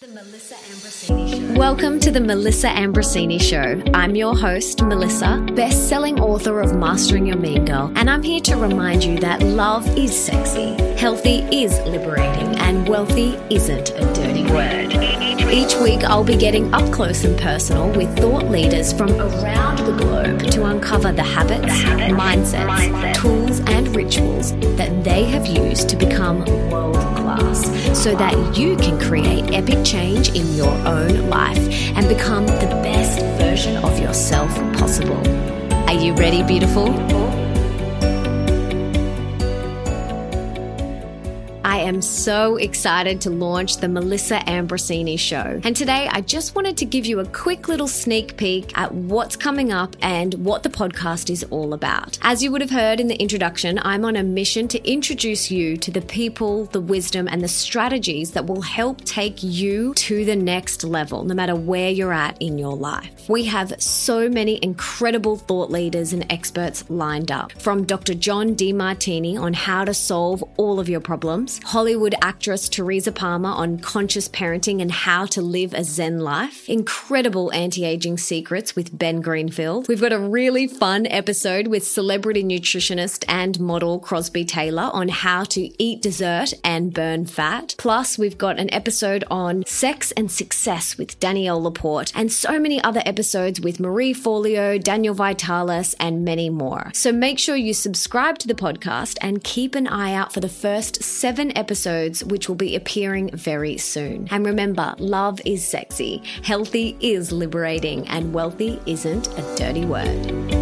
The Melissa Ambrosini Show. Welcome to the Melissa Ambrosini Show. I'm your host, Melissa, best-selling author of Mastering Your Mean Girl, and I'm here to remind you that love is sexy, healthy is liberating, and wealthy isn't a dirty word. Each week, I'll be getting up close and personal with thought leaders from around the globe to uncover the habits, mindsets, tools, and rituals that they have used to become world-class so that you can create epic change in your own life and become the best version of yourself possible. Are you ready, beautiful? I am so excited to launch the Melissa Ambrosini Show. And today I just wanted to give you a quick little sneak peek at what's coming up and what the podcast is all about. As you would have heard in the introduction, I'm on a mission to introduce you to the people, the wisdom, and the strategies that will help take you to the next level, no matter where you're at in your life. We have so many incredible thought leaders and experts lined up, from Dr. John Demartini on how to solve all of your problems, Hollywood actress Teresa Palmer on conscious parenting and how to live a Zen life, incredible anti-aging secrets with Ben Greenfield. We've got a really fun episode with celebrity nutritionist and model Crosby Taylor on how to eat dessert and burn fat. Plus, we've got an episode on sex and success with Danielle Laporte and so many other episodes with Marie Forleo, Daniel Vitalis, and many more. So make sure you subscribe to the podcast and keep an eye out for the first 7 episodes, which will be appearing very soon. And remember, love is sexy, healthy is liberating, and wealthy isn't a dirty word.